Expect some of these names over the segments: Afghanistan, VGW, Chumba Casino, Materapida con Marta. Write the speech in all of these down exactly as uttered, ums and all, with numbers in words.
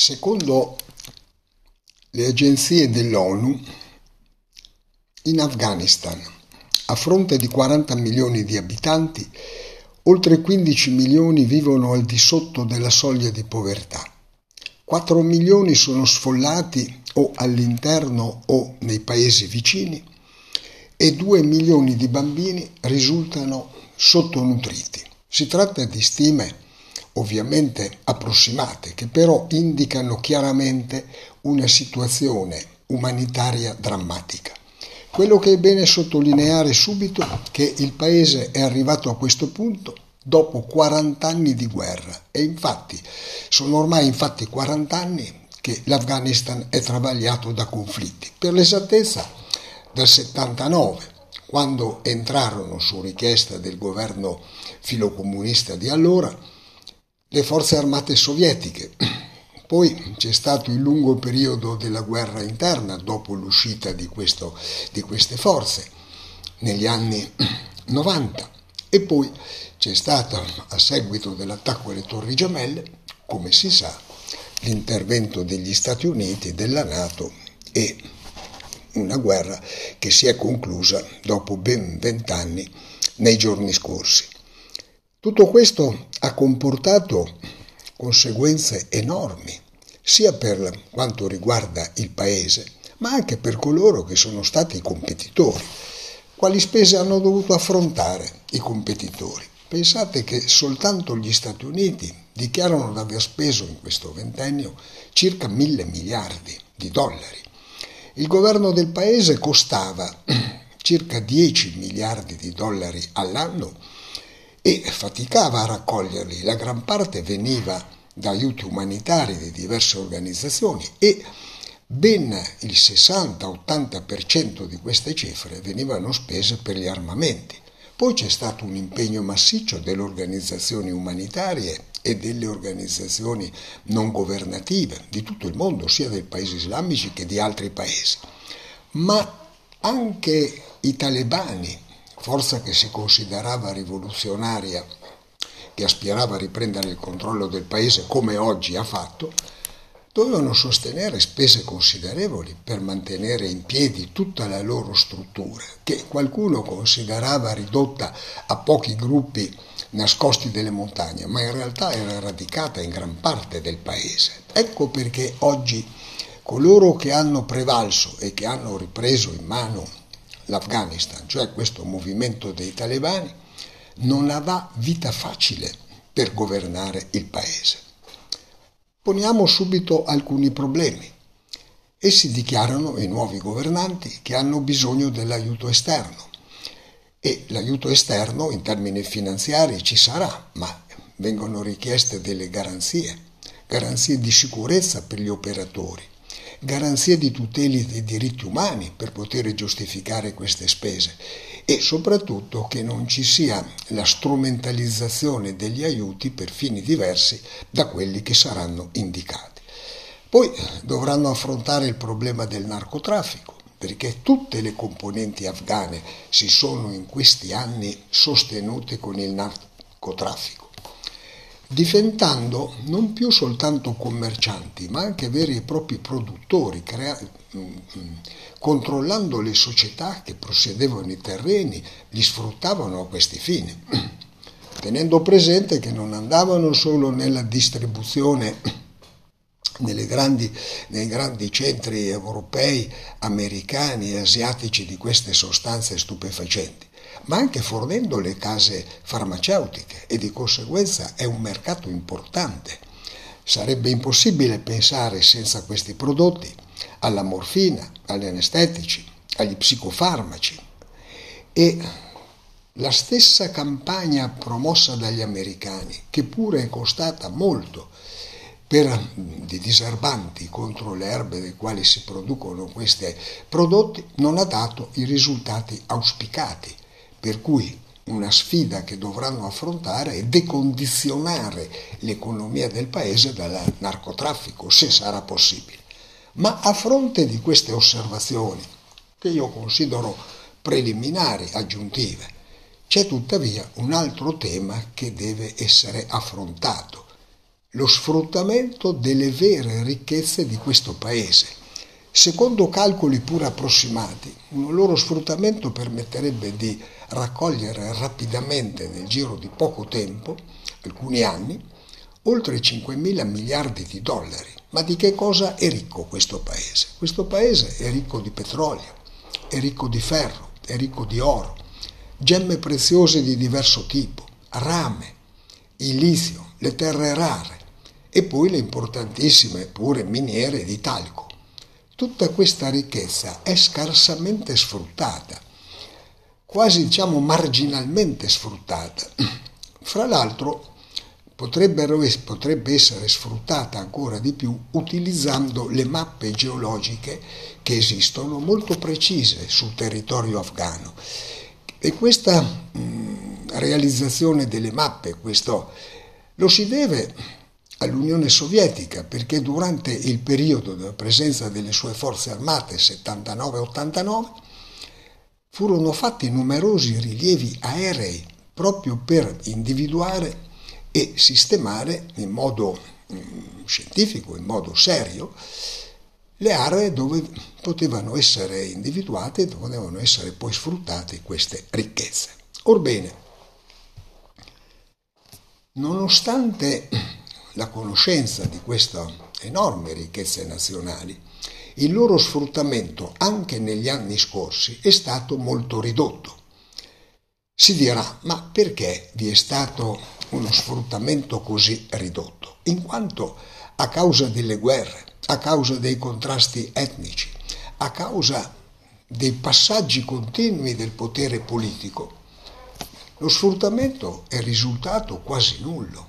Secondo le agenzie dell'ONU, in Afghanistan, a fronte di quaranta milioni di abitanti, oltre quindici milioni vivono al di sotto della soglia di povertà. quattro milioni sono sfollati o all'interno o nei paesi vicini e due milioni di bambini risultano sottonutriti. Si tratta di stime ovviamente approssimate, che però indicano chiaramente una situazione umanitaria drammatica. Quello che è bene sottolineare subito è che il paese è arrivato a questo punto dopo quaranta anni di guerra, e infatti sono ormai infatti quaranta anni che l'Afghanistan è travagliato da conflitti, per l'esattezza dal settantanove, quando entrarono su richiesta del governo filocomunista di allora le forze armate sovietiche. Poi c'è stato il lungo periodo della guerra interna dopo l'uscita di, questo, di queste forze negli anni novanta, e poi c'è stata, a seguito dell'attacco alle Torri Gemelle, come si sa, l'intervento degli Stati Uniti, della NATO, e una guerra che si è conclusa dopo ben vent'anni nei giorni scorsi. Tutto questo ha comportato conseguenze enormi, sia per quanto riguarda il paese, ma anche per coloro che sono stati i competitori. Quali spese hanno dovuto affrontare i competitori? Pensate che soltanto gli Stati Uniti dichiarano di aver speso in questo ventennio circa mille miliardi di dollari. Il governo del paese costava circa dieci miliardi di dollari all'anno e faticava a raccoglierli. La gran parte veniva da aiuti umanitari di diverse organizzazioni e ben il sessanta ottanta per cento di queste cifre venivano spese per gli armamenti. Poi c'è stato un impegno massiccio delle organizzazioni umanitarie e delle organizzazioni non governative di tutto il mondo, sia dei paesi islamici che di altri paesi. Ma anche i talebani, forza che si considerava rivoluzionaria, che aspirava a riprendere il controllo del paese come oggi ha fatto, dovevano sostenere spese considerevoli per mantenere in piedi tutta la loro struttura, che qualcuno considerava ridotta a pochi gruppi nascosti delle montagne, ma in realtà era radicata in gran parte del paese. Ecco perché oggi coloro che hanno prevalso e che hanno ripreso in mano l'Afghanistan, cioè questo movimento dei talebani, non avrà vita facile per governare il paese. Poniamo subito alcuni problemi. Essi dichiarano i nuovi governanti che hanno bisogno dell'aiuto esterno, e l'aiuto esterno in termini finanziari ci sarà, ma vengono richieste delle garanzie, garanzie di sicurezza per gli operatori, garanzie di tutela dei diritti umani per poter giustificare queste spese, e soprattutto che non ci sia la strumentalizzazione degli aiuti per fini diversi da quelli che saranno indicati. Poi dovranno affrontare il problema del narcotraffico, perché tutte le componenti afghane si sono in questi anni sostenute con il narcotraffico, diventando non più soltanto commercianti, ma anche veri e propri produttori, crea- controllando le società che possedevano i terreni, li sfruttavano a questi fini, tenendo presente che non andavano solo nella distribuzione nelle grandi, nei grandi centri europei, americani e asiatici di queste sostanze stupefacenti, ma anche fornendo le case farmaceutiche, e di conseguenza è un mercato importante. Sarebbe impossibile pensare senza questi prodotti alla morfina, agli anestetici, agli psicofarmaci, e la stessa campagna promossa dagli americani, che pure è costata molto, per di diserbanti contro le erbe delle quali si producono questi prodotti, non ha dato i risultati auspicati. Per cui una sfida che dovranno affrontare è decondizionare l'economia del paese dal narcotraffico, se sarà possibile. Ma a fronte di queste osservazioni, che io considero preliminari, aggiuntive, c'è tuttavia un altro tema che deve essere affrontato, lo sfruttamento delle vere ricchezze di questo paese. Secondo calcoli pur approssimati, un loro sfruttamento permetterebbe di raccogliere rapidamente, nel giro di poco tempo, alcuni anni, oltre cinquemila miliardi di dollari. Ma di che cosa è ricco questo paese? Questo paese è ricco di petrolio, è ricco di ferro, è ricco di oro, gemme preziose di diverso tipo, rame, il litio, le terre rare e poi le importantissime pure miniere di talco. Tutta questa ricchezza è scarsamente sfruttata, quasi diciamo marginalmente sfruttata. Fra l'altro potrebbero, potrebbe essere sfruttata ancora di più utilizzando le mappe geologiche che esistono molto precise sul territorio afghano. E questa mh, realizzazione delle mappe, questo, lo si deve all'Unione Sovietica, perché durante il periodo della presenza delle sue forze armate settantanove ottantanove furono fatti numerosi rilievi aerei proprio per individuare e sistemare in modo mh, scientifico, in modo serio, le aree dove potevano essere individuate e dove potevano essere poi sfruttate queste ricchezze. Orbene, nonostante la conoscenza di queste enormi ricchezze nazionali, il loro sfruttamento anche negli anni scorsi è stato molto ridotto. Si dirà, ma perché vi è stato uno sfruttamento così ridotto? In quanto a causa delle guerre, a causa dei contrasti etnici, a causa dei passaggi continui del potere politico, lo sfruttamento è risultato quasi nullo.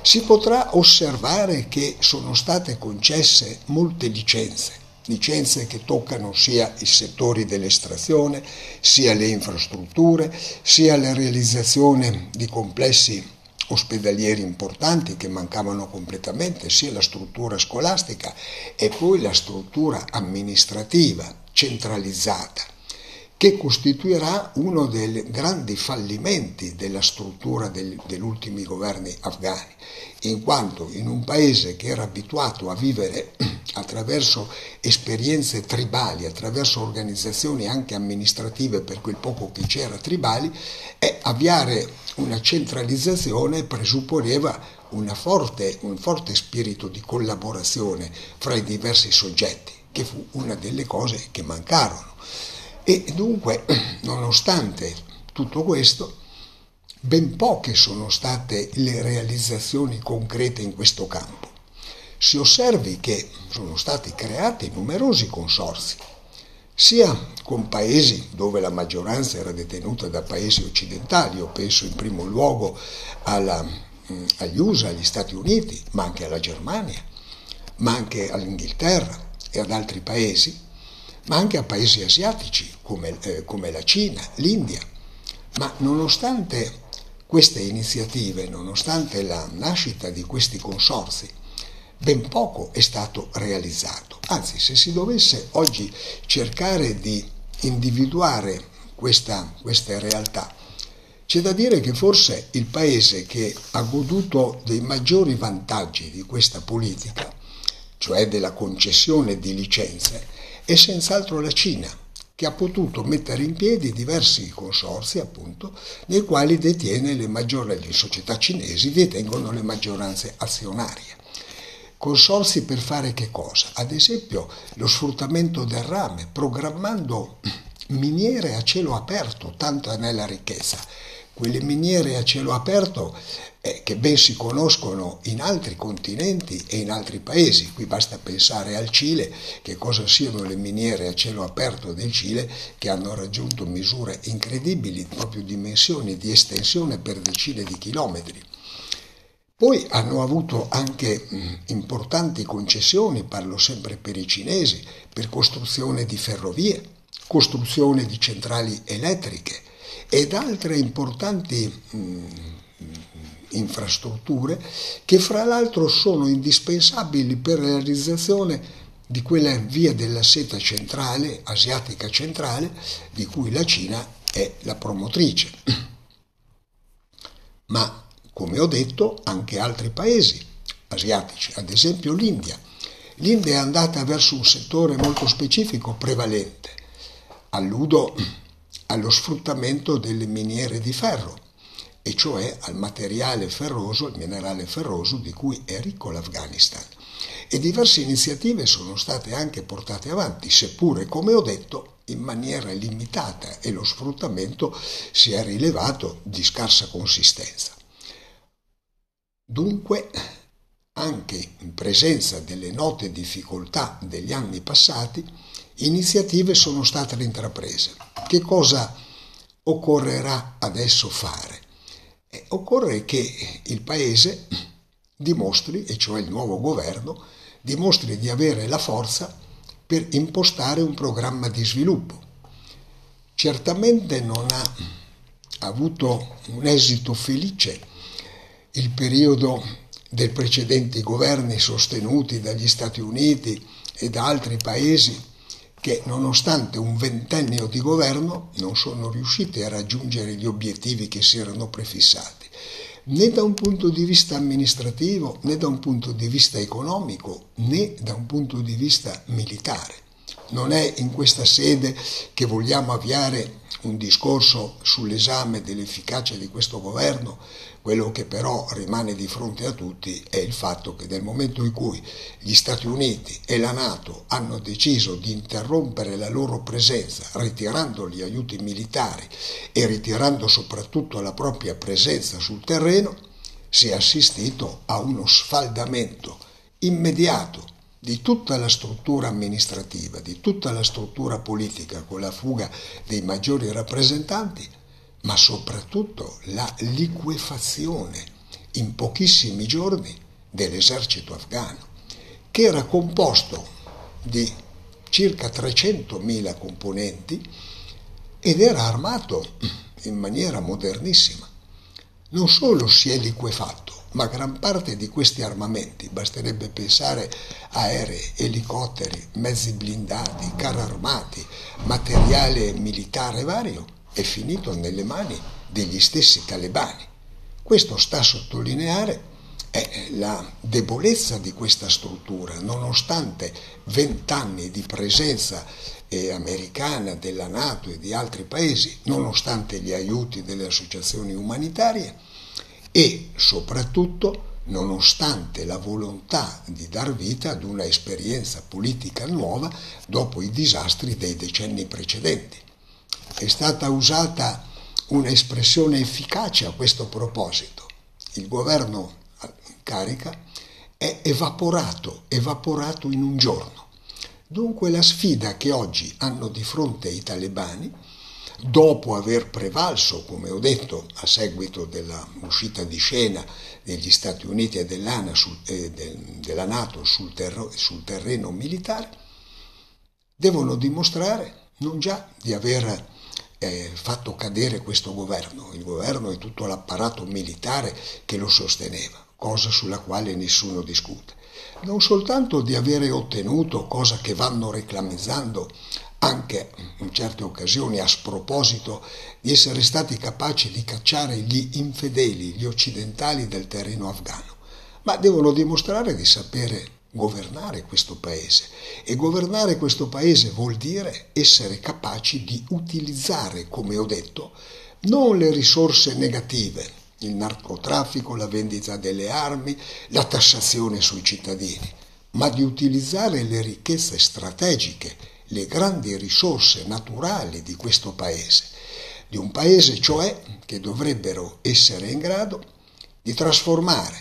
Si potrà osservare che sono state concesse molte licenze, licenze che toccano sia i settori dell'estrazione, sia le infrastrutture, sia la realizzazione di complessi ospedalieri importanti che mancavano completamente, sia la struttura scolastica e poi la struttura amministrativa centralizzata, che costituirà uno dei grandi fallimenti della struttura del, degli ultimi governi afghani, in quanto in un paese che era abituato a vivere attraverso esperienze tribali, attraverso organizzazioni anche amministrative per quel poco che c'era tribali, e avviare una centralizzazione presupponeva una forte, un forte spirito di collaborazione fra i diversi soggetti, che fu una delle cose che mancarono. E dunque, nonostante tutto questo, ben poche sono state le realizzazioni concrete in questo campo. Si osservi che sono stati creati numerosi consorzi, sia con paesi dove la maggioranza era detenuta da paesi occidentali, io penso in primo luogo alla, agli U S A, agli Stati Uniti, ma anche alla Germania, ma anche all'Inghilterra e ad altri paesi, ma anche a paesi asiatici come, eh, come la Cina, l'India. Ma nonostante queste iniziative, nonostante la nascita di questi consorzi, ben poco è stato realizzato. Anzi, se si dovesse oggi cercare di individuare questa, queste realtà, c'è da dire che forse il paese che ha goduto dei maggiori vantaggi di questa politica, cioè della concessione di licenze, è senz'altro la Cina, che ha potuto mettere in piedi diversi consorzi, appunto, nei quali detiene le maggiori, le società cinesi detengono le maggioranze azionarie. Consorzi per fare che cosa? Ad esempio lo sfruttamento del rame, programmando miniere a cielo aperto, tanto nella ricchezza. Quelle miniere a cielo aperto eh, che ben si conoscono in altri continenti e in altri paesi. Qui basta pensare al Cile, che cosa siano le miniere a cielo aperto del Cile, che hanno raggiunto misure incredibili, proprio dimensioni di estensione per decine di chilometri. Poi hanno avuto anche mh, importanti concessioni, parlo sempre per i cinesi, per costruzione di ferrovie, costruzione di centrali elettriche, ed altre importanti mh, infrastrutture che fra l'altro sono indispensabili per la realizzazione di quella via della seta centrale, asiatica centrale, di cui la Cina è la promotrice. Ma, come ho detto, anche altri paesi asiatici, ad esempio l'India. L'India è andata verso un settore molto specifico, prevalente. Alludo allo sfruttamento delle miniere di ferro, e cioè al materiale ferroso, il minerale ferroso di cui è ricco l'Afghanistan. E diverse iniziative sono state anche portate avanti, seppure, come ho detto, in maniera limitata, e lo sfruttamento si è rilevato di scarsa consistenza. Dunque, anche in presenza delle note difficoltà degli anni passati, iniziative sono state intraprese. Che cosa occorrerà adesso fare? Eh, occorre che il Paese dimostri, e cioè il nuovo governo, dimostri di avere la forza per impostare un programma di sviluppo. Certamente non ha avuto un esito felice il periodo dei precedenti governi sostenuti dagli Stati Uniti e da altri paesi che, nonostante un ventennio di governo, non sono riusciti a raggiungere gli obiettivi che si erano prefissati, né da un punto di vista amministrativo, né da un punto di vista economico, né da un punto di vista militare. Non è in questa sede che vogliamo avviare un discorso sull'esame dell'efficacia di questo governo. Quello che però rimane di fronte a tutti è il fatto che nel momento in cui gli Stati Uniti e la NATO hanno deciso di interrompere la loro presenza, ritirando gli aiuti militari e ritirando soprattutto la propria presenza sul terreno, si è assistito a uno sfaldamento immediato di tutta la struttura amministrativa, di tutta la struttura politica, con la fuga dei maggiori rappresentanti, ma soprattutto la liquefazione in pochissimi giorni dell'esercito afghano, che era composto di circa trecentomila componenti ed era armato in maniera modernissima. Non solo si è liquefatto, ma gran parte di questi armamenti, basterebbe pensare aerei, elicotteri, mezzi blindati, carri armati, materiale militare vario, è finito nelle mani degli stessi talebani. Questo sta a sottolineare è la debolezza di questa struttura, nonostante vent'anni di presenza eh, americana, della NATO e di altri paesi, nonostante gli aiuti delle associazioni umanitarie e soprattutto nonostante la volontà di dar vita ad una esperienza politica nuova dopo i disastri dei decenni precedenti. È stata usata un'espressione efficace a questo proposito. Il governo in carica è evaporato, evaporato in un giorno. Dunque la sfida che oggi hanno di fronte i talebani, dopo aver prevalso, come ho detto, a seguito dell'uscita di scena degli Stati Uniti e della NATO sul terreno militare, devono dimostrare non già di aver Eh, fatto cadere questo governo, il governo e tutto l'apparato militare che lo sosteneva, cosa sulla quale nessuno discute, non soltanto di avere ottenuto, cosa che vanno reclamizzando anche in certe occasioni a sproposito, di essere stati capaci di cacciare gli infedeli, gli occidentali del terreno afghano, ma devono dimostrare di sapere governare questo paese, e governare questo paese vuol dire essere capaci di utilizzare, come ho detto, non le risorse negative, il narcotraffico, la vendita delle armi, la tassazione sui cittadini, ma di utilizzare le ricchezze strategiche, le grandi risorse naturali di questo paese, di un paese cioè che dovrebbero essere in grado di trasformare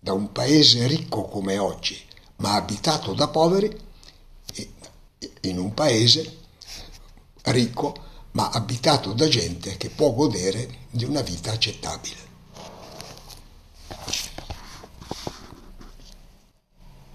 da un paese ricco come oggi ma abitato da poveri, in un paese ricco ma abitato da gente che può godere di una vita accettabile.